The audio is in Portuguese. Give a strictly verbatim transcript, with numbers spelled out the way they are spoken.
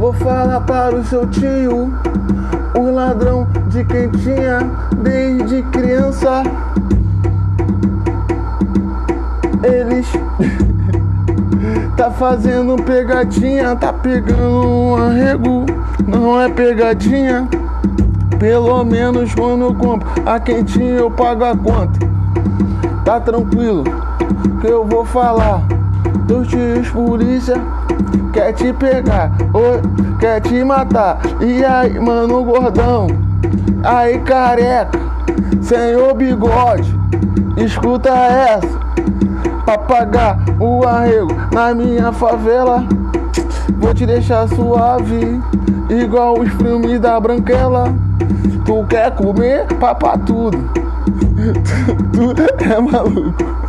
Vou falar para o seu tio, o ladrão de quem tinha desde criança. Eles tá fazendo pegadinha, tá pegando um arrego. Não é pegadinha, pelo menos quando eu compro a quentinha eu pago a conta. Tá tranquilo, que eu vou falar. Teus tios polícia quer te pegar, ou quer te matar. E aí, mano gordão, aí careca, senhor bigode, escuta essa. Pra pagar o arrego na minha favela, vou te deixar suave, igual os filmes da Branquela. Tu quer comer, papa tudo. Tu, tu é maluco.